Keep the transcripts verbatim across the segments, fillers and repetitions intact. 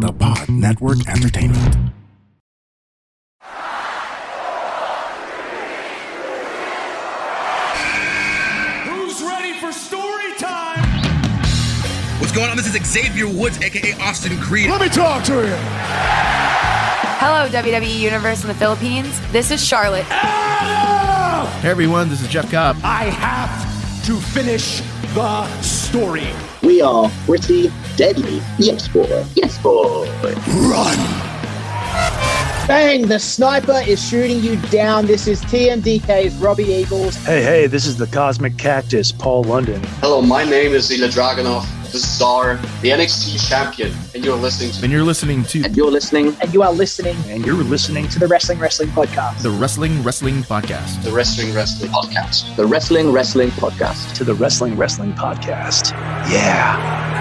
The Pod Network Entertainment. Who's ready for story time? What's going on? This is Xavier Woods, aka Austin Creed. Let me talk to you. Hello, W W E Universe in the Philippines. This is Charlotte. Adam! Hey everyone, this is Jeff Cobb. I have to finish the story. We are pretty deadly. Yes, boy. Yes, boy. Run! Bang! The sniper is shooting you down. This is T M D K's Robbie Eagles. Hey, hey, this is the Cosmic Cactus, Paul London. Hello, my name is Ilya Dragunov, the Czar, the N X T champion, and you're listening to... And you're listening to... And you're listening... And you are listening... And you're listening to the Wrestling Wrestling Podcast. The Wrestling Wrestling Podcast. The Wrestling Wrestling Podcast. The Wrestling Wrestling Podcast. To the Wrestling Wrestling Podcast. Yeah.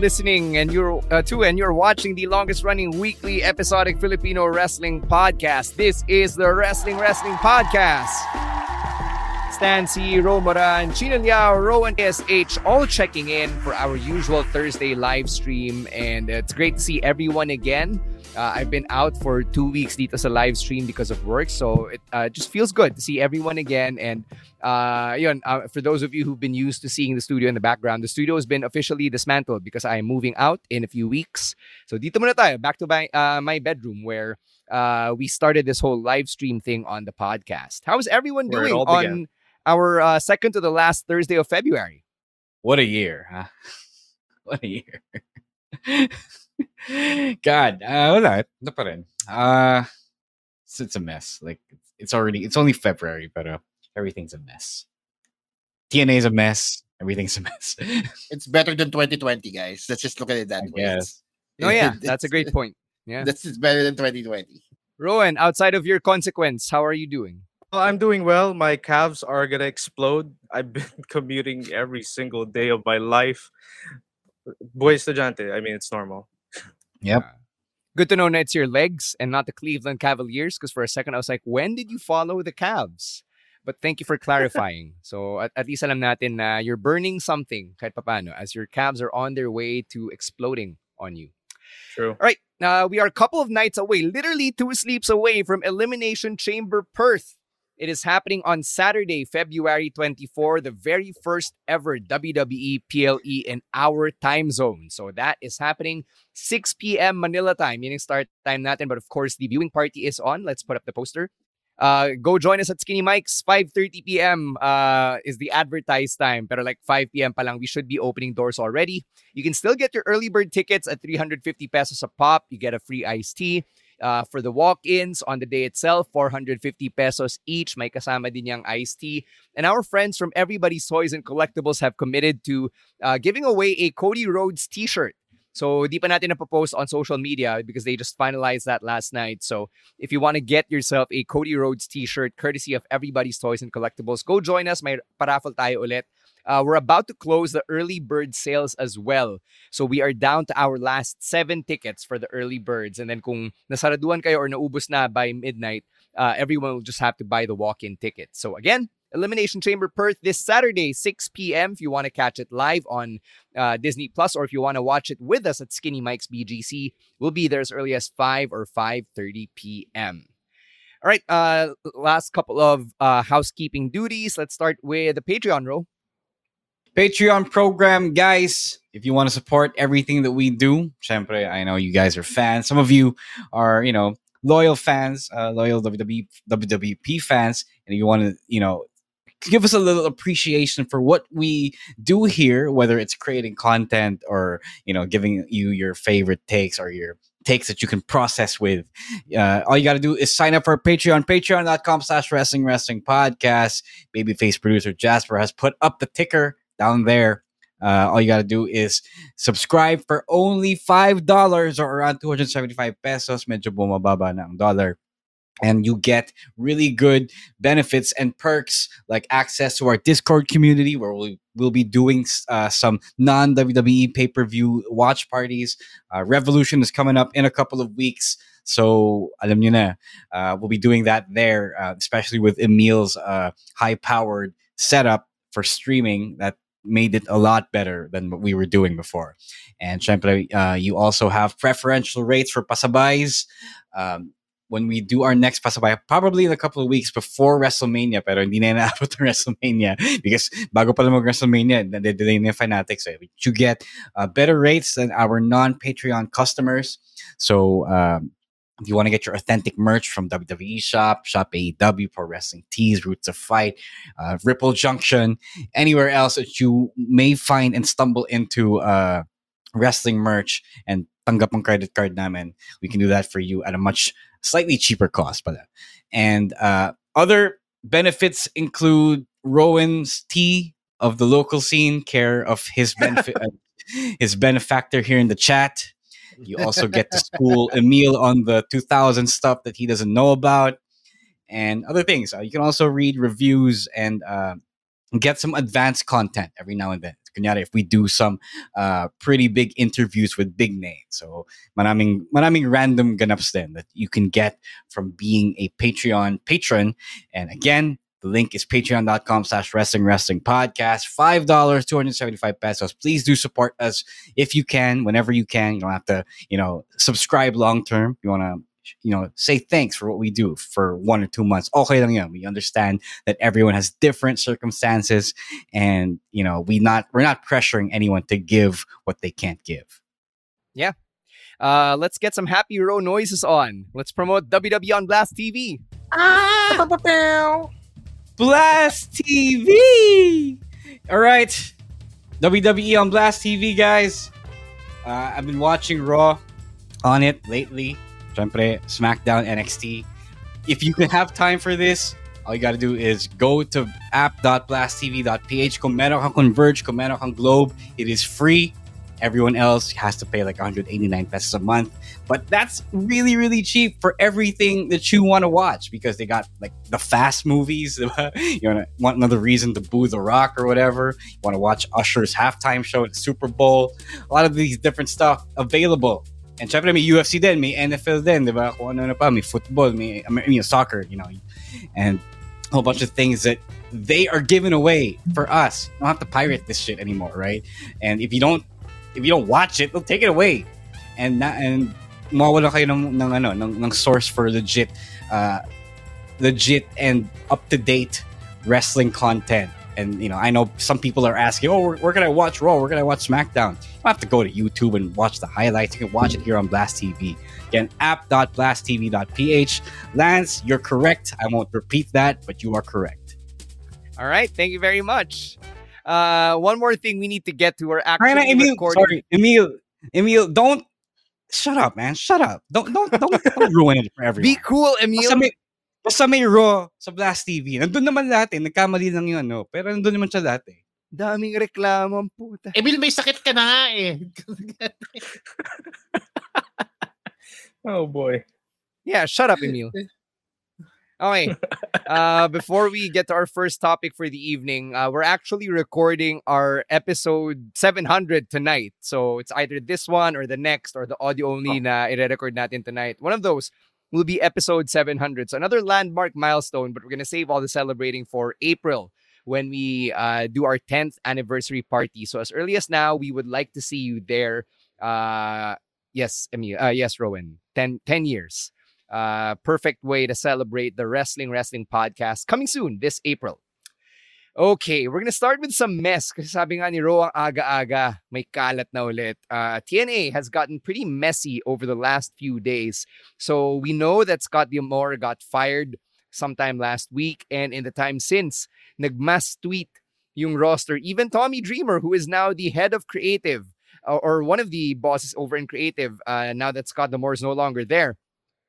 Listening and you're uh, to and you're watching the longest running weekly episodic Filipino wrestling podcast. This is the Wrestling Wrestling Podcast. Stancy, Ro Moran, Chinan Yao, Rowan S H all checking in for our usual Thursday live stream, and it's great to see everyone again. Uh, I've been out for two weeks dito sa live stream because of work, so it uh, just feels good to see everyone again. And uh, yun, uh, for those of you who've been used to seeing the studio in the background, the studio has been officially dismantled because I am moving out in a few weeks. So dito muna tayo, back to my, uh, my bedroom where uh, we started this whole live stream thing on the podcast. How's everyone where doing on our uh, second to the last Thursday of February? What a year, huh? What a year. God, uh, wala, no pa rin. Uh, it's, it's a mess. Like it's already, it's only February, but uh, everything's a mess. T N A is a mess. Everything's a mess. It's better than twenty twenty, guys. Let's just look at it that way. Yes. Oh yeah, that's a great point. Yeah, this is better than twenty twenty. Rowan, outside of your consequence, how are you doing? Well, I'm doing well. My calves are gonna explode. I've been commuting every single day of my life. Boy, estudiante. I mean, it's normal. Yep. Uh, good to know that it's your legs and not the Cleveland Cavaliers, because for a second I was like, when did you follow the Cavs? But thank you for clarifying. So at, at least alam natin na you're burning something kahit papano as your Cavs are on their way to exploding on you. True. All right. Uh, we are a couple of nights away, literally two sleeps away from Elimination Chamber Perth. It is happening on Saturday, February twenty-fourth, the very first ever W W E P L E in our time zone. So that is happening six p.m. Manila time, meaning start time natin. But of course, the viewing party is on. Let's put up the poster. Uh, go join us at Skinny Mike's. five thirty p.m. Uh, is the advertised time. Pero like five p.m. pa lang, we should be opening doors already. You can still get your early bird tickets at three hundred fifty pesos a pop. You get a free iced tea. Uh, for the walk-ins on the day itself, four hundred fifty pesos each. May kasama din yang iced tea. And our friends from Everybody's Toys and Collectibles have committed to uh, giving away a Cody Rhodes t-shirt. So di pa natin napopost on social media because they just finalized that last night. So if you want to get yourself a Cody Rhodes t-shirt courtesy of Everybody's Toys and Collectibles, go join us. May paraffle tayo ulit. Uh, we're about to close the early bird sales as well. So we are down to our last seven tickets for the early birds. And then kung nasaraduan kayo or naubos na by midnight, uh, everyone will just have to buy the walk-in ticket. So again, Elimination Chamber Perth this Saturday, six p.m. If you want to catch it live on uh, Disney Plus, or if you want to watch it with us at Skinny Mike's B G C, we'll be there as early as five or five thirty p.m. All right, uh, last couple of uh, housekeeping duties. Let's start with the Patreon row. Patreon program, guys. If you want to support everything that we do, syempre, I know you guys are fans. Some of you are, you know, loyal fans, uh, loyal W W E, W W P fans, and you want to, you know, give us a little appreciation for what we do here, whether it's creating content or, you know, giving you your favorite takes or your takes that you can process with. Uh, all you got to do is sign up for our Patreon, patreon dot com slash wrestling wrestling podcast. Babyface producer Jasper has put up the ticker down there. Uh, all you got to do is subscribe for only five dollars or around two hundred seventy-five pesos. Medyo bumababa na ang dollar. And you get really good benefits and perks like access to our Discord community where we will be doing uh, some non-W W E pay-per-view watch parties. Uh, Revolution is coming up in a couple of weeks. So, alam nyo na, uh, we'll be doing that there, uh, especially with Emil's uh, high-powered setup for streaming that made it a lot better than what we were doing before. And syempre, uh, you also have preferential rates for pasabays. Um, When we do our next pasabay, probably in a couple of weeks before WrestleMania, pero hindi na naabot ng WrestleMania because bago pa lang mag WrestleMania, nade-delay na yung Fanatics. Eh. You get uh, better rates than our non-Patreon customers. So, um, if you want to get your authentic merch from W W E Shop, Shop A E W, Pro Wrestling Tees, Roots of Fight, uh, Ripple Junction, anywhere else that you may find and stumble into uh, wrestling merch and tanggap ng credit card namin, we can do that for you at a much slightly cheaper cost. But and uh, other benefits include Rowan's Tea of the local scene, care of his benefit, uh, his benefactor here in the chat. You also get to school Emil on the two thousand stuff that he doesn't know about and other things. Uh, you can also read reviews and uh, get some advanced content every now and then. Kunyari, if we do some uh, pretty big interviews with big names. So, maraming, maraming random ganaps din that you can get from being a Patreon patron. And again, the link is patreon dot com slash wrestling wrestling podcast. five dollars, two hundred seventy-five pesos. Please do support us if you can, whenever you can. You don't have to, you know, subscribe long term. You want to, you know, say thanks for what we do for one or two months. Okay lang yan. We understand that everyone has different circumstances and, you know, we not, we're not pressuring anyone to give what they can't give. Yeah. Uh, let's get some happy row noises on. Let's promote W W E on Blast T V. Ah, Blast T V. All right. W W E on Blast T V, guys. Uh, I've been watching Raw on it lately. Syempre, SmackDown, N X T. If you can have time for this, all you got to do is go to app dot blast t v dot p h. Kung meron kang Converge, kung meron kang Globe, it is free. Everyone else has to pay like one hundred eighty-nine pesos a month. But that's really, really cheap for everything that you want to watch because they got like the fast movies. You want another reason to boo The Rock or whatever. You want to watch Usher's halftime show at the Super Bowl. A lot of these different stuff available. And syempre, may U F C din, may N F L din, di ba? Kung ano na pa, may football, may, may soccer, you know. And a whole bunch of things that they are giving away for us. You don't have to pirate this shit anymore, right? And if you don't if you don't watch it, they'll take it away. And na, and mawawala kayo ng, ng, ano, ng, ng source for legit, uh, legit and up-to-date wrestling content. And, you know, I know some people are asking, oh, where, where can I watch Raw? Where can I watch SmackDown? You don't have to go to YouTube and watch the highlights. You can watch it here on Blast T V. Again, app dot blast t v dot p h. Lance, you're correct. I won't repeat that, but you are correct. All right. Thank you very much. Uh, one more thing we need to get to. We're actually right, Emil, recording. Sorry, Emil, Emil, don't. Shut up, man. Shut up. Don't don't don't, don't ruin it for everyone. Be cool, Emil. Basta may Raw sa Blast T V. Nandun naman dati. Nagkamali lang yun, no? Pero nandun naman siya dati. Daming reklamo, ang puta. Emil, may sakit ka na nga, eh. Oh, boy. Yeah, shut up, Emil. Okay. Uh, before we get to our first topic for the evening, uh, we're actually recording our episode seven hundred tonight. So, it's either this one or the next or the audio only oh. na i-record natin tonight. One of those will be episode seven hundred. So another landmark milestone, but we're going to save all the celebrating for April when we uh, do our tenth anniversary party. So as early as now, we would like to see you there. Uh, yes, Emil. Uh, yes, Rowan. ten, ten years. Uh, perfect way to celebrate the Wrestling Wrestling Podcast coming soon this April. Okay, we're going to start with some mess. Kasi sabi nga ni Ro, ang aga-aga, may kalat na ulit. Uh, T N A has gotten pretty messy over the last few days. So we know that Scott D'Amore got fired sometime last week. And in the time since, nagmas tweet yung roster. Even Tommy Dreamer, who is now the head of creative, uh, or one of the bosses over in creative, uh, now that Scott D'Amore is no longer there.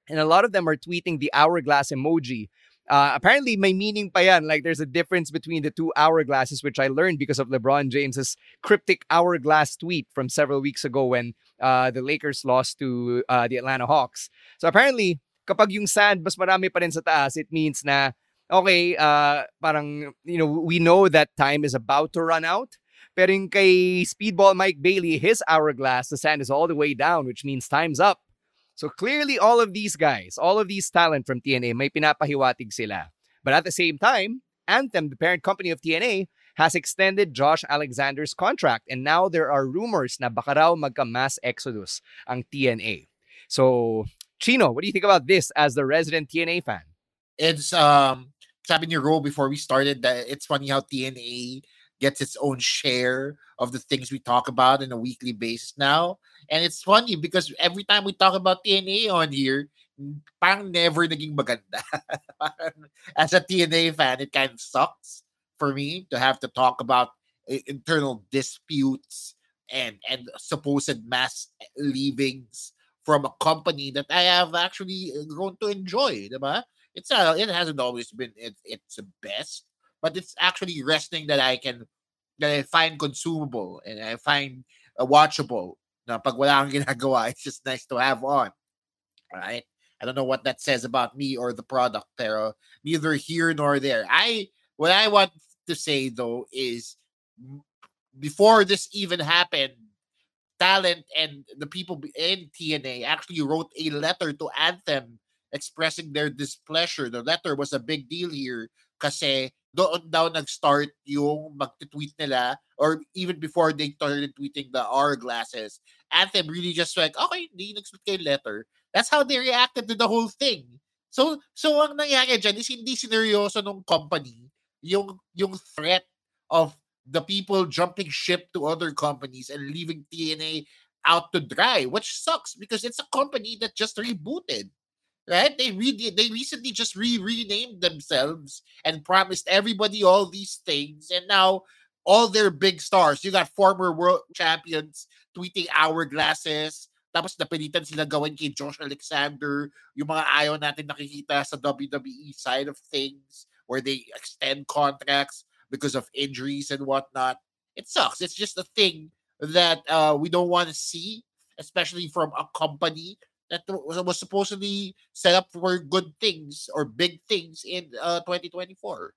And a lot of them are tweeting the hourglass emoji. Uh, apparently, may meaning pa yan. Like, there's a difference between the two hourglasses, which I learned because of LeBron James's cryptic hourglass tweet from several weeks ago when uh, the Lakers lost to uh, the Atlanta Hawks. So apparently, kapag yung sand mas marami pa rin sa taas, it means na, okay, uh, parang, you know, we know that time is about to run out. Pero yung kay Speedball Mike Bailey, his hourglass, the sand is all the way down, which means time's up. So clearly, all of these guys, all of these talent from T N A, may pinapahiwatig sila. But at the same time, Anthem, the parent company of T N A, has extended Josh Alexander's contract. And now there are rumors na baka raw magka-mass exodus ang T N A. So, Chino, what do you think about this as the resident T N A fan? It's, um, sabi ni Ro before we started that it's funny how T N A gets its own share of the things we talk about on a weekly basis now. And it's funny because every time we talk about T N A on here, parang never naging maganda. As a T N A fan, it kind of sucks for me to have to talk about internal disputes and, and supposed mass leavings from a company that I have actually grown to enjoy. Diba? It's uh, it hasn't always been it, its best, but it's actually wrestling that I can, that I find consumable and I find uh, watchable. Na pag wala kang ginagawa, it's just nice to have on. All right? I don't know what that says about me or the product, pero neither here nor there. I What I want to say, though, is before this even happened, talent and the people in T N A actually wrote a letter to Anthem expressing their displeasure. The letter was a big deal here kasi doon daw nag-start yung mag-tweet nila or even before they started tweeting the hourglasses. Anthem really just like, okay, hindi nag-tweet kayo letter. That's how they reacted to the whole thing. So, so ang nangyari dyan is hindi sineryoso nung company yung, yung threat of the people jumping ship to other companies and leaving T N A out to dry, which sucks because it's a company that just rebooted. Right? They re- they recently just re- renamed themselves and promised everybody all these things. And now all their big stars, you got former world champions tweeting hourglasses. Tapos napilitan sila gawin kay Josh Alexander, yung mga ayaw natin nakikita sa W W E side of things where they extend contracts because of injuries and whatnot. It sucks. It's just a thing that uh, we don't want to see, especially from a company that was supposedly set up for good things or big things in uh, twenty twenty-four.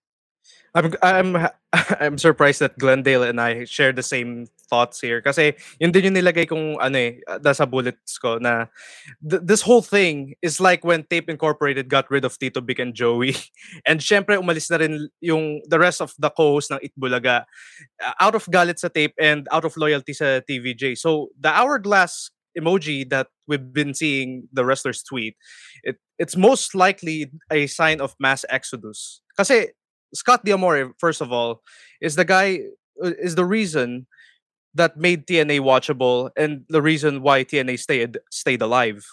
I'm I'm I'm surprised that Glendale and I share the same thoughts here. Kasi yun din yung nilagay kong ano eh sa bullets ko na th- this whole thing is like when Tape Incorporated got rid of Tito Vic and Joey, and syempre umalis na rin yung the rest of the co-hosts ng Itbulaga out of galit sa Tape and out of loyalty sa T V J. So the hourglass emoji that we've been seeing the wrestlers tweet, it, it's most likely a sign of mass exodus. Kasi Scott D'Amore, first of all, is the guy, is the reason that made T N A watchable and the reason why T N A stayed stayed alive.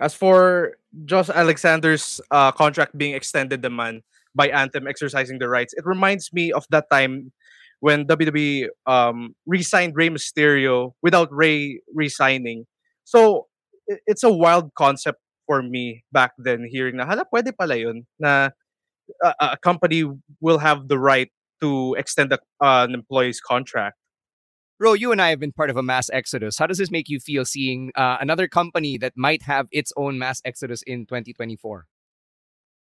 As for Josh Alexander's uh, contract being extended the man by Anthem exercising the rights, it reminds me of that time when W W E um, re-signed Rey Mysterio without Rey re-signing. So, it's a wild concept for me back then, hearing na, hala, pwede pala yun, na a, a company will have the right to extend a, uh, an employee's contract. Ro, you and I have been part of a mass exodus. How does this make you feel seeing uh, another company that might have its own mass exodus in twenty twenty-four?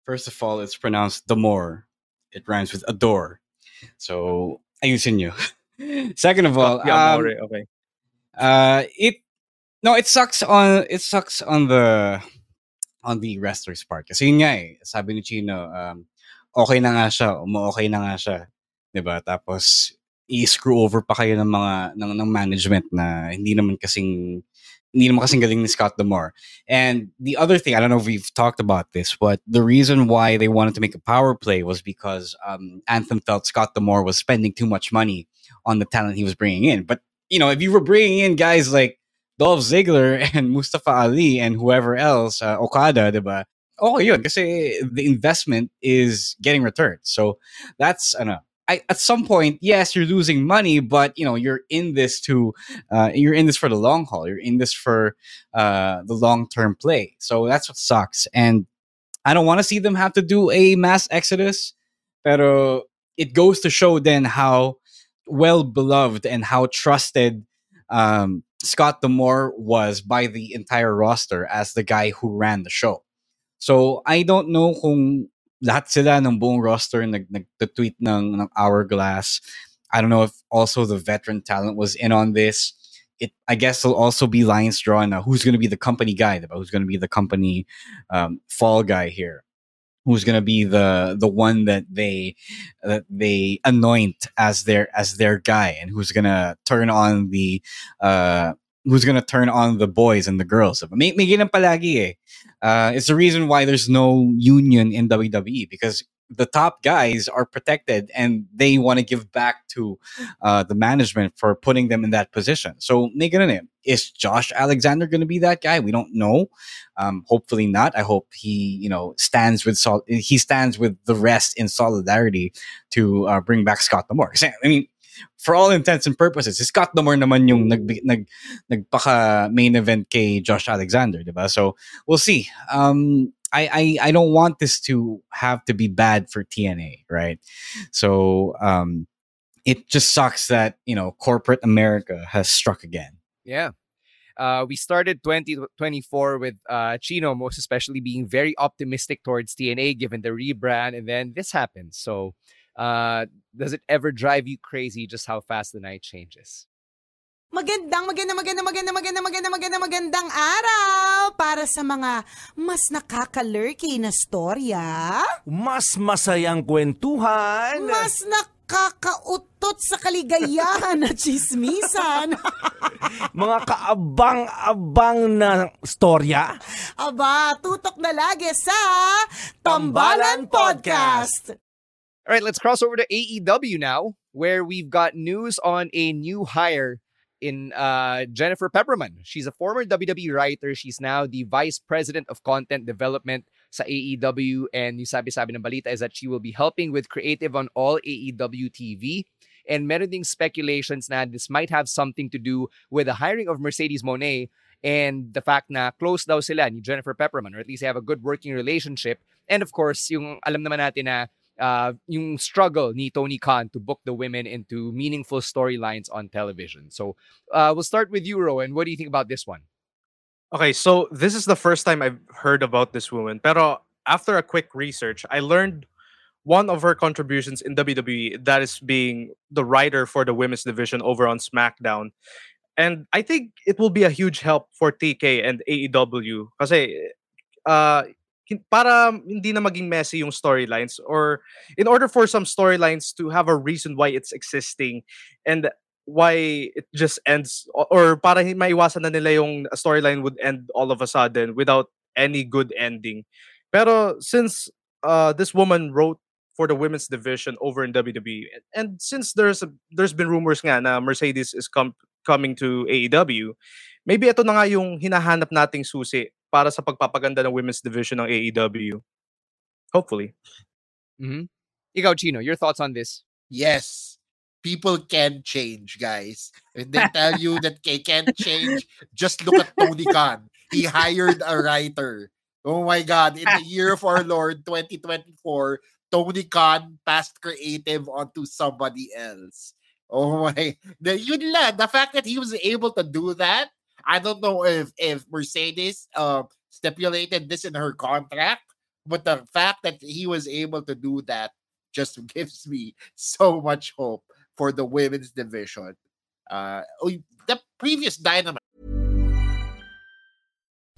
First of all, it's pronounced D'Amore. It rhymes with adore. So, ayusin nyo. Second of all, um, okay. uh, it no, it sucks on it sucks on the on the wrestlers part. Kasi yun nga eh, sabi ni Chino, um, okay na nga siya, umu-okay na nga siya, diba? Tapos i-screw over pa kayo ng mga ng, ng management na hindi naman kasing hindi naman kasing galing ni Scott D'Amore. And the other thing, I don't know if we've talked about this, but the reason why they wanted to make a power play was because um, Anthem felt Scott D'Amore was spending too much money on the talent he was bringing in. But, you know, if you were bringing in guys like Dolph Ziggler and Mustafa Ali and whoever else, uh, Okada, diba, oh, yun, kasi the investment is getting returned. So that's, ano, I, at some point, yes, you're losing money, but, you know, you're in this to, uh, you're in this for the long haul. You're in this for uh, the long-term play. So that's what sucks. And I don't want to see them have to do a mass exodus, pero it goes to show then how well-beloved and how trusted um, Scott D'Amore was by the entire roster as the guy who ran the show. So I don't know kung lahat sila ng buong roster nag nag-tweet ng, ng Hourglass. I don't know if also the veteran talent was in on this. It, I guess there'll also be lines drawn now. Who's going to be the company guy? Who's going to be the company um, fall guy here? Who's going to be the the one that they that they anoint as their as their guy, and who's going to turn on the uh, who's going to turn on the boys and the girls? May may ganun palagi eh. Uh, it's the reason why there's no union in W W E, because the top guys are protected and they want to give back to uh, the management for putting them in that position. So, is Josh Alexander going to be that guy? We don't know. Um, hopefully not. I hope he, you know, stands with sol- he stands with the rest in solidarity to uh, bring back Scott D'Amore. I mean, for all intents and purposes, it's Scott D'Amore naman yung nag nag nagpaka main event kay Josh Alexander, diba? So we'll see. Um, I, I, I don't want this to have to be bad for T N A, right? So um, it just sucks that, you know, corporate America has struck again. Yeah. Uh, we started twenty twenty-four with uh, Chino most especially being very optimistic towards T N A given the rebrand, and then this happened. So uh, does it ever drive you crazy just how fast the night changes? Magandang, magandang, magandang, magandang, magandang, magandang, magandang, magandang araw para sa mga mas nakakalurky na storya. Mas masayang kwentuhan. Mas nakakautot sa kaligayahan at chismisan. Mga kaabang-abang na storya. Aba, tutok na lagi sa Tambalan Podcast. All right, let's cross over to A E W now, where we've got news on a new hire in uh, Jennifer Pepperman. She's a former W W E writer. She's now the Vice President of Content Development sa A E W. And yung sabi-sabi ng balita is that she will be helping with creative on all A E W T V. And meron ding speculations na this might have something to do with the hiring of Mercedes Moné and the fact na close daw sila ni Jennifer Pepperman, or at least they have a good working relationship. And of course, yung alam naman natin na Uh, yung struggle ni Tony Khan to book the women into meaningful storylines on television. So uh, we'll start with you, Rowan. What do you think about this one? Okay, so this is the first time I've heard about this woman. Pero after a quick research, I learned one of her contributions in W W E, that is being the writer for the women's division over on SmackDown. And I think it will be a huge help for T K and A E W. Kasi, uh, para hindi na maging messy yung storylines, or in order for some storylines to have a reason why it's existing and why it just ends, or para maiwasan na nila yung storyline would end all of a sudden without any good ending. Pero since uh, this woman wrote for the women's division over in W W E, and since there's a, there's been rumors nga na Mercedes is com- coming to A E W, maybe ito na nga yung hinahanap nating susi para sa pagpapaganda ng women's division ng A E W. Hopefully. Mm-hmm. Ikaw, Chino, your thoughts on this? Yes. People can change, guys. If they tell you that they can't change, just look at Tony Khan. He hired a writer. Oh my God. In the year of our Lord, twenty twenty-four, Tony Khan passed creative onto somebody else. Oh my. The, yun lang, the fact that he was able to do that, I don't know if, if Mercedes uh, stipulated this in her contract, but the fact that he was able to do that just gives me so much hope for the women's division. Uh, the previous Dynamite.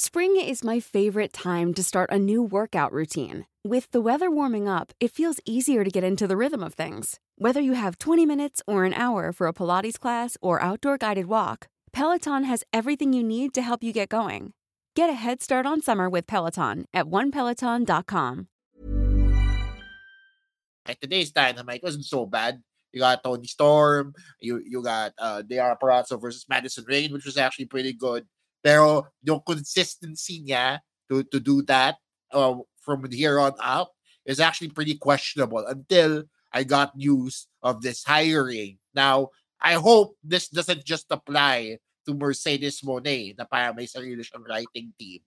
Spring is my favorite time to start a new workout routine. With the weather warming up, it feels easier to get into the rhythm of things. Whether you have twenty minutes or an hour for a Pilates class or outdoor guided walk, Peloton has everything you need to help you get going. Get a head start on summer with Peloton at one peloton dot com. Today's Dynamite wasn't so bad. You got Tony Storm, you you got uh, Deonna Purrazzo versus Madison Rayne, which was actually pretty good. Pero yung consistency niya to, to do that uh, from here on out is actually pretty questionable until I got news of this hiring. Now, I hope this doesn't just apply to Mercedes Moné na para may sarili siyang writing team.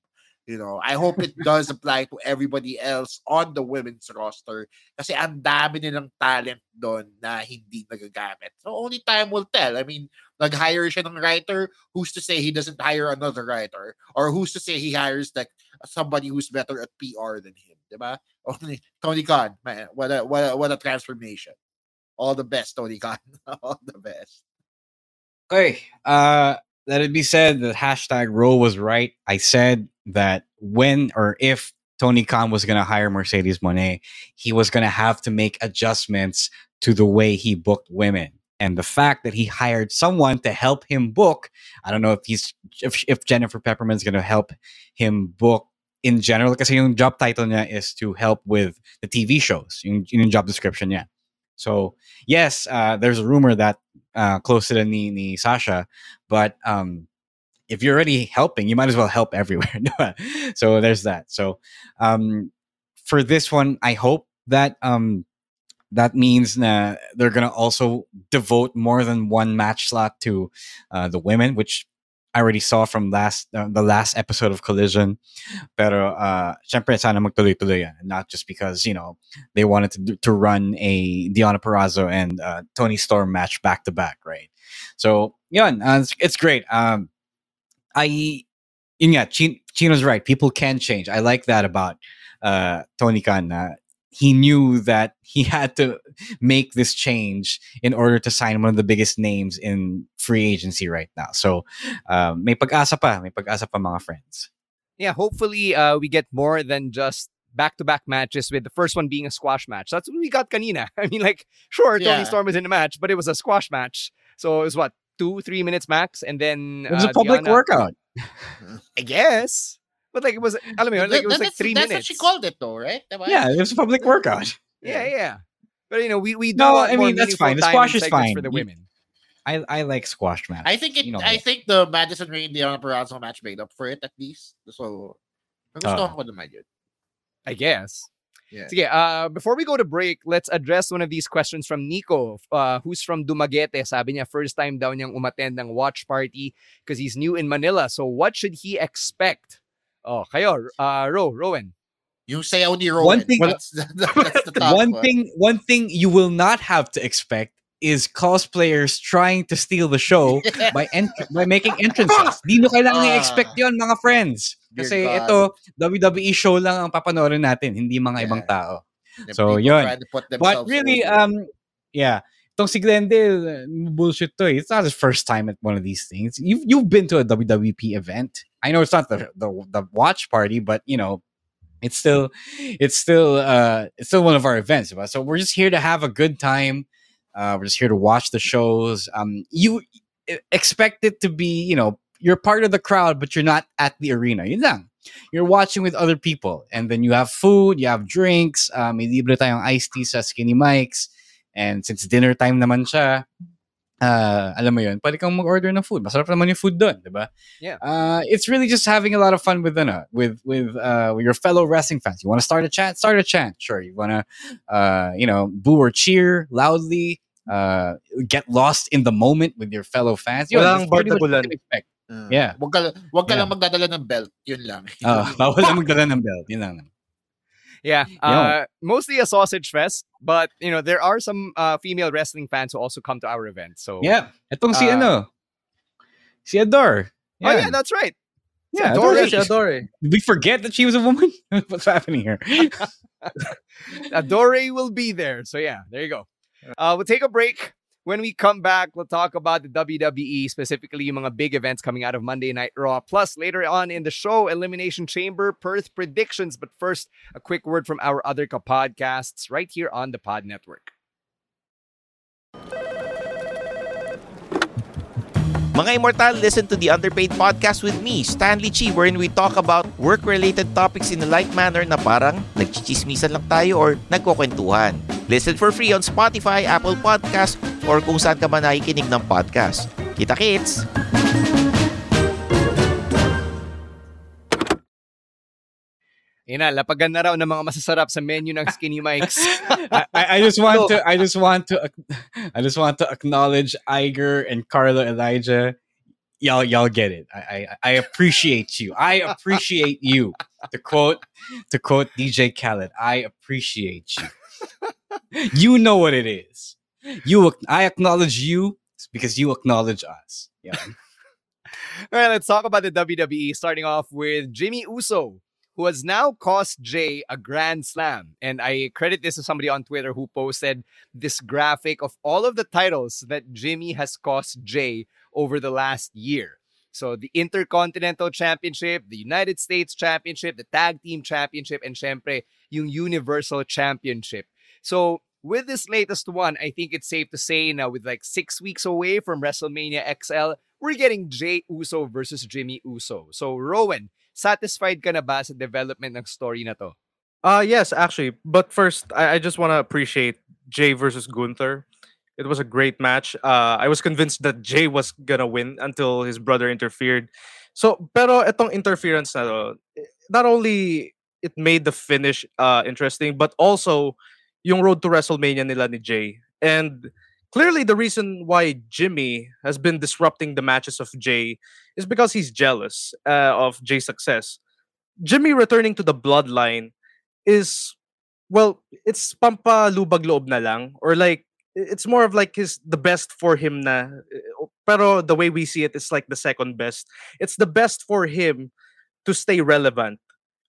You know, I hope it does apply to everybody else on the women's roster kasi ang dami nilang talent doon na hindi nagagamit. So only time will tell. I mean, nag-hire siya ng writer, who's to say he doesn't hire another writer? Or who's to say he hires like somebody who's better at P R than him, diba? Only Tony Khan, man, what a, what a, what a transformation. All the best, Tony Khan. All the best. Okay, uh let it be said that hashtag Roe was right. I said that when or if Tony Khan was going to hire Mercedes Moné, he was going to have to make adjustments to the way he booked women. And the fact that he hired someone to help him book, I don't know if he's if, if Jennifer Pepperman is going to help him book in general, kasi yung job title niya is to help with the T V shows, yung, yung job description niya. So yes, uh, there's a rumor that uh, close to the ni, ni Sasha, but um, if you're already helping, you might as well help everywhere. So there's that. So um, for this one, I hope that um, that means uh, they're going to also devote more than one match slot to uh, the women, which I already saw from last uh, the last episode of Collision. Pero uh, syempre sana magtuloy-tuloy yan, not just because, you know, they wanted to do, to run a Deonna Purrazzo and uh, Tony Storm match back to back, right? So yun, uh, it's, it's great. Um, I yun nga, Chin, Chino's right. People can change. I like that about uh, Tony Khan. Uh, he knew that he had to make this change in order to sign one of the biggest names in free agency right now. So, uh, may pag-asa pa, may pag-asa pa mga friends. Yeah, hopefully uh, we get more than just back-to-back matches, with the first one being a squash match. That's what we got kanina. I mean, like, sure, yeah. Tony Storm is in the match, but it was a squash match. So it was what, two, three minutes max? And then... It was uh, a public Deonna... workout. I guess. But like it was, I mean, like it was like three that's minutes. That's what she called it, though, right? Yeah, it was a public workout. Yeah, yeah. But you know, we we no, I mean that's fine. The squash is fine for the women. I, I like squash match. I think it. You know, I think the Madison Rayne Deonna Purrazzo match made up for it at least. So let's talk about the match. I guess. Yeah. So yeah. Uh, before we go to break, let's address one of these questions from Nico, uh, who's from Dumaguete. Sabi niya, first time daw niyang umattend ng watch party because he's new in Manila. So what should he expect? Oh, kayo, uh, Ro, Rowan. You say only Rowan. One thing, that's, that's the top one, one thing, one thing you will not have to expect is cosplayers trying to steal the show by ent- by making entrances. Di mo kailangan ah, i-expect yun, mga friends. Kasi ito, W W E show lang ang papanoorin natin, hindi mga yeah. ibang tao. The so, yun. But really, over. um, yeah. Itong si Glendale, bullshit to. It's not his first time at one of these things. You've, you've been to a W W E event. I know it's not the, the the watch party, but you know, it's still it's still uh, it's still one of our events. So we're just here to have a good time. Uh, we're just here to watch the shows. Um, you expect it to be, you know, you're part of the crowd, but you're not at the arena. Yun lang. You're watching with other people, and then you have food, you have drinks. Um, may libre tayong iced tea sa Skinny Mike's, and since dinner time naman siya. Uh, alam mo yun, pwede kang mag-order ng food. Masarap naman yung food doon, di ba? Yeah. Uh, it's really just having a lot of fun with uh, with with uh, your fellow wrestling fans. You want to start a chant? Start a chant. Sure. You want to, uh, you know, boo or cheer loudly. Uh, get lost in the moment with your fellow fans. Yun, walang bardagulan. Uh, yeah. Wag ka, wag ka yeah. lang magdadala ng belt. Yun lang. uh, bawal lang magdala ng belt. Yun lang. Yeah, uh, mostly a sausage fest, but you know there are some uh, female wrestling fans who also come to our event. So yeah, etong si uh, ano, si Adore. Yeah. Oh yeah, that's right. Yeah, Adore. Adore. Adore. Did we forget that she was a woman? What's happening here? Adore will be there. So yeah, there you go. Uh, we'll take a break. When we come back, we'll talk about the W W E, specifically yung mga big events coming out of Monday Night Raw. Plus, later on in the show, Elimination Chamber Perth predictions. But first, a quick word from our other podcasts right here on the Pod Network. Mga Immortal, listen to the Underpaid Podcast with me, Stanley Chi, wherein we talk about work-related topics in a light manner na parang nagchichismisan lang tayo or nagkukwentuhan. Listen for free on Spotify, Apple Podcasts, or kung saan ka man nakikinig ng podcast. Kita-kits! Ina, lapagan na raw ng mga masasarap sa menu ng Skinny Mike's. I, I just want to I just want to I just want to acknowledge Iger and Carlo Elijah. Y'all y'all get it. I I, I appreciate you. I appreciate you. To quote to quote D J Khaled, I appreciate you. You know what it is. You I acknowledge you because you acknowledge us. Yeah. All right, let's talk about the W W E, starting off with Jimmy Uso, who has now cost Jay a grand slam. And I credit this to somebody on Twitter who posted this graphic of all of the titles that Jimmy has cost Jay over the last year. So the Intercontinental Championship, the United States Championship, the Tag Team Championship, and syempre, yung Universal Championship. So with this latest one, I think it's safe to say now, with like six weeks away from WrestleMania X L, we're getting Jay Uso versus Jimmy Uso. So Rowan, satisfied ka na ba sa development ng story na to? Uh, yes, actually. But first, I, I just want to appreciate Jay versus Gunther. It was a great match. Uh, I was convinced that Jay was gonna win until his brother interfered. So, pero itong interference na to, not only it made the finish uh, interesting, but also yung road to WrestleMania nila ni Jay. And clearly, the reason why Jimmy has been disrupting the matches of Jay is because he's jealous uh, of Jay's success. Jimmy returning to the bloodline is, well, it's pampalubag loob na lang, or like, it's more of like his the best for him na, pero the way we see it, it's like the second best. It's the best for him to stay relevant,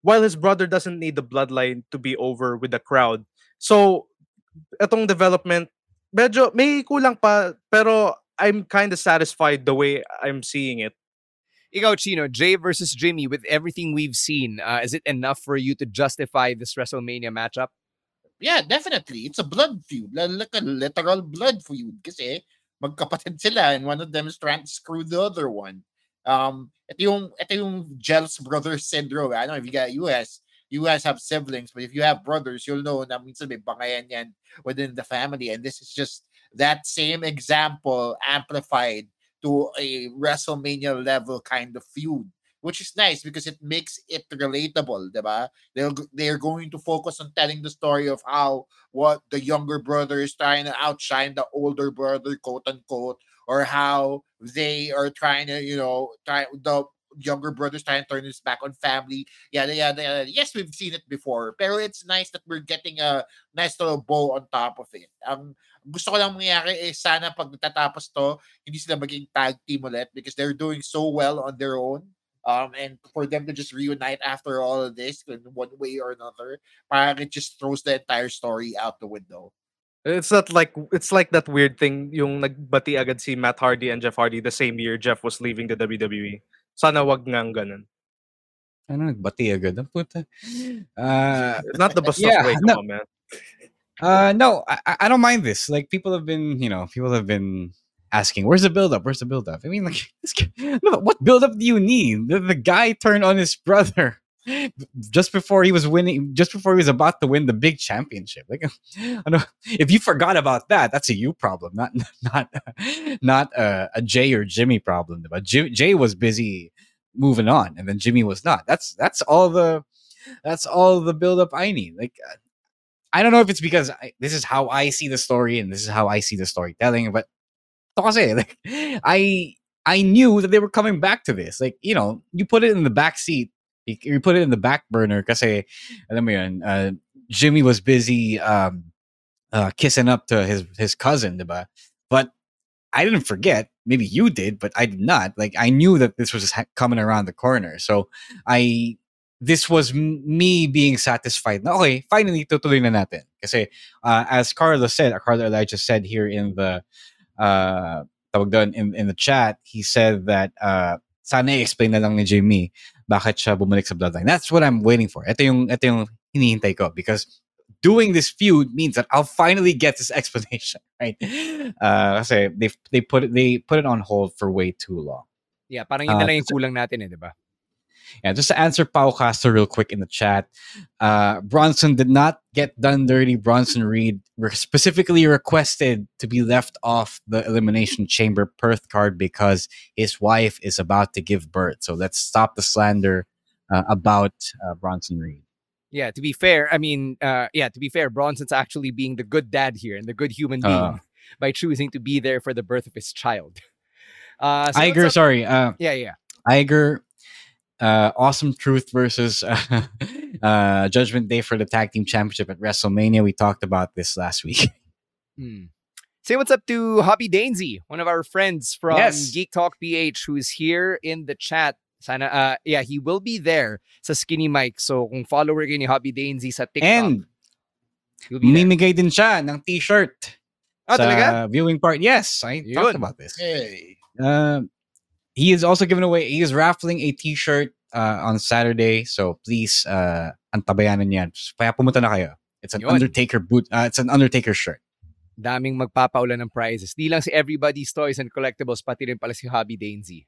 while his brother doesn't need the bloodline to be over with the crowd. So, etong development, medyo may kulang pa, pero I'm kind of satisfied the way I'm seeing it. Ikaw, Chino, Jay versus Jimmy, with everything we've seen, uh, is it enough for you to justify this WrestleMania matchup? Yeah, definitely. It's a blood feud. Like a literal blood feud. Kasi magkapatid sila and one of them is trying to screw the other one. Um, ito yung, ito yung jealous brother syndrome. I don't know if you got U S You guys have siblings, but if you have brothers, you'll know na minsan may bangayan yan within the family. And this is just that same example amplified to a WrestleMania level kind of feud, which is nice because it makes it relatable, diba? They're, they're going to focus on telling the story of how what the younger brother is trying to outshine the older brother, quote unquote, or how they are trying to, you know, try the younger brothers trying to turn his back on family. Yeah, yeah, yeah. Yes, we've seen it before. Pero it's nice that we're getting a nice little bow on top of it. Um, gusto ko lang mangyari eh, sana pag natatapos to, hindi sila maging tag team ulit because they're doing so well on their own. Um, and for them to just reunite after all of this in one way or another, parang it just throws the entire story out the window. It's not like it's like that weird thing yung nagbati agad si Matt Hardy and Jeff Hardy the same year Jeff was leaving the W W E. Sana wag ngang ganun. Ano, nagbati agad. Ang puta. Uh, not the bastos yeah, way, come no. on, man. Uh, no, I, I don't mind this. Like, people have been, you know, people have been asking, where's the build-up? Where's the build-up? I mean, like, this guy, no, what build-up do you need? The, the guy turned on his brother just before he was winning, just before he was about to win the big championship. Like, I know, if you forgot about that, that's a you problem, not not not uh, a Jay or Jimmy problem. But Jay, Jay was busy moving on, and then Jimmy was not. That's that's all the that's all the build up I need. Like, I don't know if it's because I, this is how I see the story, and this is how I see the storytelling. But like, I I knew that they were coming back to this. Like, you know, you put it in the back seat. You put it in the back burner kasi, alam mo yun, uh, Jimmy was busy um, uh, kissing up to his, his cousin, diba? But I didn't forget. Maybe you did, but I did not. Like, I knew that this was ha- coming around the corner. So, I this was m- me being satisfied. Na, okay, finally, tutuloy na natin. Kasi, uh, as Carla said, Carla Elijah said here in the uh, tawag doon, in, in the chat, he said that, uh, sana i-explain na lang ni Jimmy bakit siya bumalik sa Bloodline. That's what I'm waiting for. Ito yung, ito yung hinihintay ko, because doing this feud means that I'll finally get this explanation, right? Uh, kasi they they put it they put it on hold for way too long. Yeah, parang yun na lang uh, yung kulang natin eh, di ba? Yeah, just to answer Pau Castro real quick in the chat, uh, Bronson did not get done dirty. Bronson Reed re- specifically requested to be left off the Elimination Chamber Perth card because his wife is about to give birth. So let's stop the slander uh, about uh, Bronson Reed. Yeah, to be fair, I mean, uh, yeah, to be fair, Bronson's actually being the good dad here and the good human being uh, by choosing to be there for the birth of his child. Uh, so Iger, sorry. Uh, yeah, yeah. Iger... Uh, Awesome Truth versus uh, uh, Judgment Day for the Tag Team Championship at WrestleMania. We talked about this last week. Mm. Say what's up to Hobby Dainsy, one of our friends from yes. Geek Talk P H, who's here in the chat. Sana, uh, yeah, he will be there sa Skinny Mike. So, kung follower kayo ni Hobby Dainsy sa TikTok. And, mimigay din siya ng t-shirt oh, sa talaga? Viewing part. Yes, I Yun. talked about this. Hey. Uh, He is also giving away, he is raffling a t-shirt uh, on Saturday. So please, uh, antabayanan yan. Kaya pumunta na kayo. It's an Yun. Undertaker boot. Uh, it's an Undertaker shirt. Daming magpapaula ng prizes. Di lang si Everybody's Toys and Collectibles, pati rin pala si Hobby Dainsy.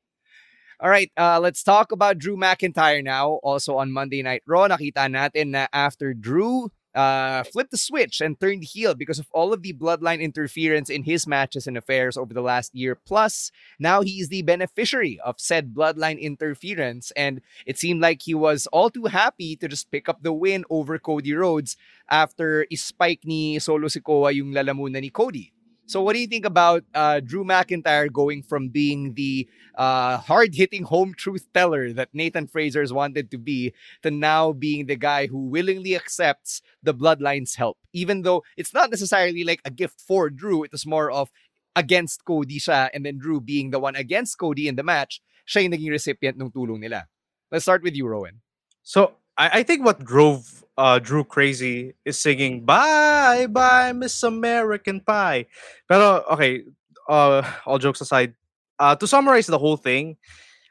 All right, uh, let's talk about Drew McIntyre now. Also on Monday Night Raw, nakita natin na after Drew uh, flipped the switch and turned heel because of all of the bloodline interference in his matches and affairs over the last year plus. Now he is the beneficiary of said bloodline interference, and it seemed like he was all too happy to just pick up the win over Cody Rhodes after ispike ni Solo Sikoa yung lalamunan ni Cody. So what do you think about uh, Drew McIntyre going from being the uh, hard-hitting home truth teller that Nathan Fraser's wanted to be to now being the guy who willingly accepts the bloodline's help? Even though it's not necessarily like a gift for Drew, it was more of against Cody siya, and then Drew being the one against Cody in the match, siya yung naging recipient ng tulong nila. Let's start with you, Rowan. So I, I think what drove uh, Drew crazy is singing "Bye Bye Miss American Pie." Pero okay, uh, all jokes aside, uh, to summarize the whole thing,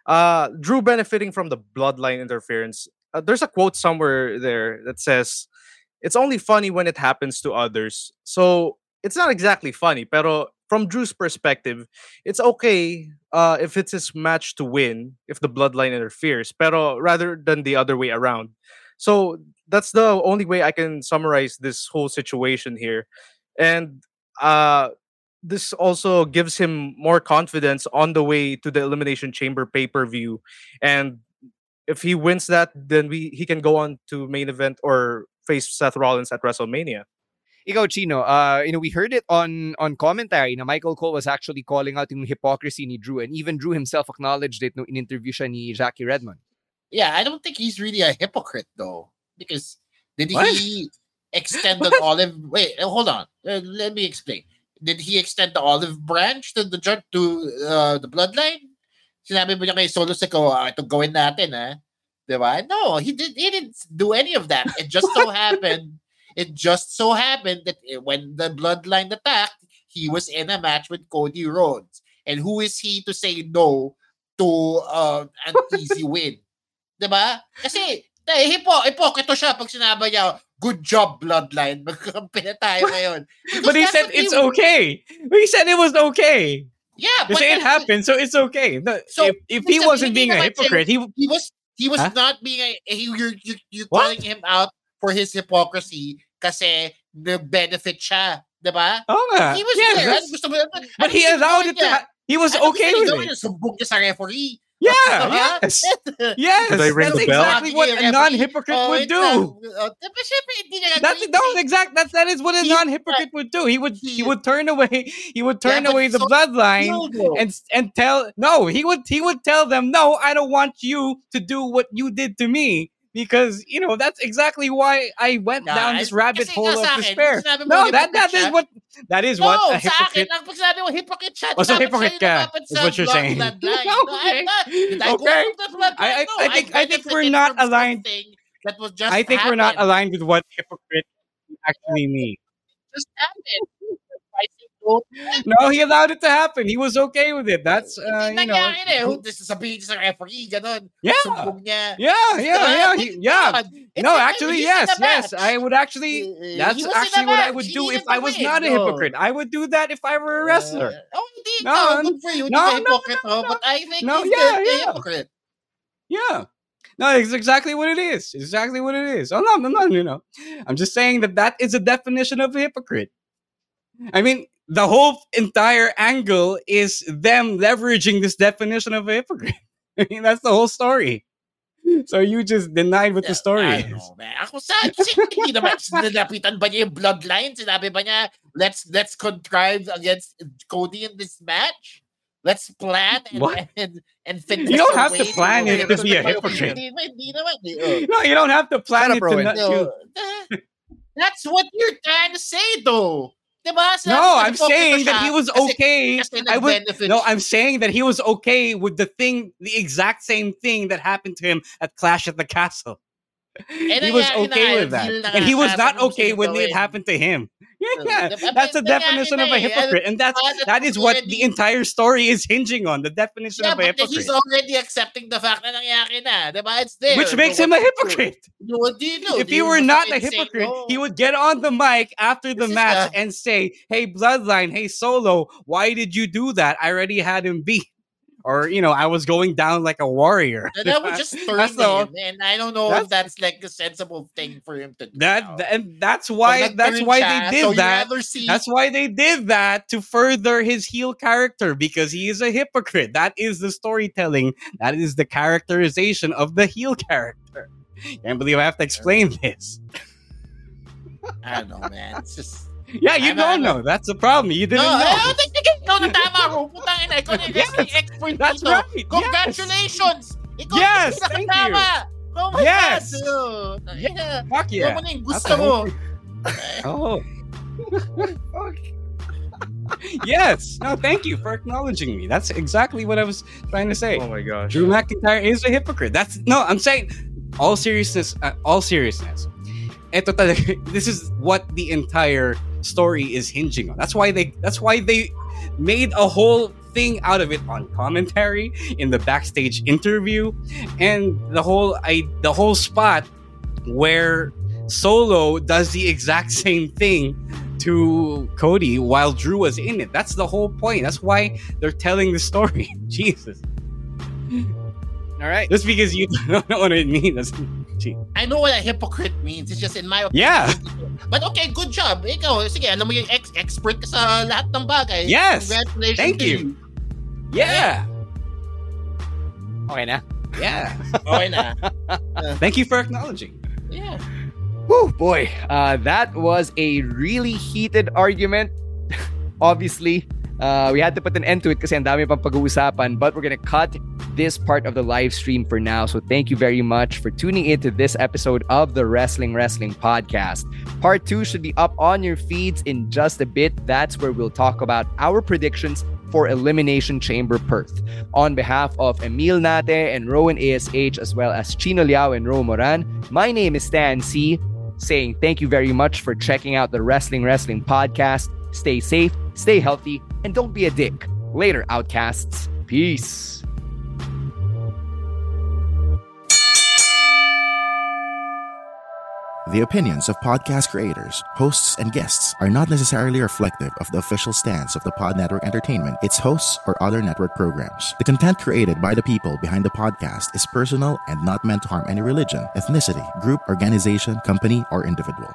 uh, Drew benefiting from the bloodline interference. Uh, there's a quote somewhere there that says, "It's only funny when it happens to others." So it's not exactly funny, pero from Drew's perspective, it's okay uh, if it's his match to win, if the bloodline interferes, pero rather than the other way around. So that's the only way I can summarize this whole situation here. And uh, this also gives him more confidence on the way to the Elimination Chamber pay-per-view. And if he wins that, then we he can go on to main event or face Seth Rollins at WrestleMania. Ikaw, Chino, uh, you know, we heard it on on commentary na Michael Cole was actually calling out yung hypocrisy ni Drew, and even Drew himself acknowledged it no, in interview siya ni Jackie Redmond. Yeah, I don't think he's really a hypocrite though, because did what? he extend an olive? Wait, hold on. Uh, let me explain. Did he extend the olive branch to the to uh, the bloodline? Sinabi mo niya kay Solo Sikoa, ito gawin natin, eh? Diba? No, he did. He didn't do any of that. It just so happened. It just so happened that when the bloodline attacked, he was in a match with Cody Rhodes. And who is he to say no to uh, an easy win? Diba? Kasi, hipo, hipokrito siya pag sinabi niya, good job, bloodline. Magkakampi na tayo ngayon. But he said it's he okay. But he said it was okay. Yeah. But it happened, so it's okay. No, so if, if he wasn't being a hypocrite, he... He was, he was huh? not being a... He, you're you're, you're calling him out for his hypocrisy kasi nag-benefit siya, diba? Oh nga. He was yeah, there. That's... Gusto mo, but, but he allowed it to ha- He was at okay with it. Sumbog niya sa referee. Yeah, diba? yes. yes, that's exactly what a non-hypocrite oh, would do. Uh, that's, that was exact, that, that is what a he, non-hypocrite would do. He would he, he would turn away he would turn yeah, away the so bloodline cool, and and tell no, he would he would tell them, no, I don't want you to do what you did to me. Because, you know, that's exactly why I went nah, down this rabbit hole of akin, despair. No, that, that is what... That is no, what a hypocrite... No, sa akin, pag hypocrite siya, oh, so hypocrite ka, is what you're saying. No, okay. Okay. I, I, I think, I think we're not aligned... That was just I think happened. We're not aligned with what hypocrite actually means. Just happened. I think cool. No, he allowed it to happen. He was okay with it. That's, uh, you know. Yeah, yeah, yeah, yeah. He, yeah. No, actually, yes, yes. I would actually, that's actually what I would do if I was not a hypocrite. I would do that if I were a wrestler. Oh, no, good for you. No, no, no. But I think he's a hypocrite. Yeah. No, it's exactly what it is. It's exactly what it is. Oh, no, no, no, you know. I'm just saying that that is a definition of a hypocrite. I mean, the whole entire angle is them leveraging this definition of a hypocrite. I mean, that's the whole story. So you just denied what the story I is. Know, man. Ako sa hindi naman sinapitan ba niya yung bloodline? Sinabi ba niya, let's let's contrive against Cody in this match? Let's plan and what? and, and fit You don't have to plan it to be a hypocrite. No, you don't have to plan it to not no. you. That's what you're trying to say, though. No, I'm saying that he was okay. I would, no, I'm saying that he was okay with the thing, the exact same thing that happened to him at Clash at the Castle. He was okay with that. And he was not okay when it happened to him. Yeah, yeah. That's the definition of a hypocrite. And that's, that is what the entire story is hinging on, the definition yeah, of a hypocrite. He's already accepting the fact that nangyari na. Diba? It's there. Which makes him a hypocrite. You would, you know, if he were not a hypocrite, he would get on the mic after the match and say, hey, Bloodline, hey, Solo, why did you do that? I already had him beat. Or, you know, I was going down like a warrior. And that was just thirty, the, and I don't know that's, if that's like a sensible thing for him to do. That now. And that's why so that's why cha, they did so that. See- that's why they did that to further his heel character, because he is a hypocrite. That is the storytelling. That is the characterization of the heel character. Can't believe I have to explain this. I don't know, man. It's just. Yeah, you I'm don't know. know. That's the problem. You didn't no, know. I don't think you can know the tama. Yes, that's right. Congratulations. Yes, yes thank you. Oh yes. God. Yeah. Fuck yeah. Gusto oh. Yes. No, thank you for acknowledging me. That's exactly what I was trying to say. Oh my gosh. Drew McIntyre is a hypocrite. That's no. I'm saying, all seriousness. Uh, all seriousness. Ito talaga, this is what the entire story is hinging on. That's why they that's why they made a whole thing out of it on commentary, in the backstage interview, and the whole I the whole spot where Solo does the exact same thing to Cody while Drew was in it. That's the whole point. That's why they're telling the story. Jesus. All right. Just because you don't know what it means. I know what a hypocrite means. It's just in my opinion. Yeah. But okay, good job. Ikaw, sige, alam mo yung ex- expert ka sa lahat ng bagay. Yes. Congratulations. Thank to you. you. Yeah. Okay na. Yeah. Okay na. Thank you for acknowledging. Yeah. Whew, boy. Uh, that was a really heated argument. Obviously, uh, we had to put an end to it kasi ang dami pang pag-uusapan, but we're gonna cut this part of the live stream for now. So thank you very much for tuning into this episode of the Wrestling Wrestling Podcast. Part two should be up on your feeds in just a bit. That's where we'll talk about our predictions for Elimination Chamber Perth. On behalf of Emil Nate and Rowan A S H, as well as Chino Liao and Ro Moran, my name is Stan C, saying thank you very much for checking out the Wrestling Wrestling Podcast. Stay safe, stay healthy, and don't be a dick. Later, outcasts. Peace. The opinions of podcast creators, hosts, and guests are not necessarily reflective of the official stance of the Pod Network Entertainment, its hosts, or other network programs. The content created by the people behind the podcast is personal and not meant to harm any religion, ethnicity, group, organization, company, or individual.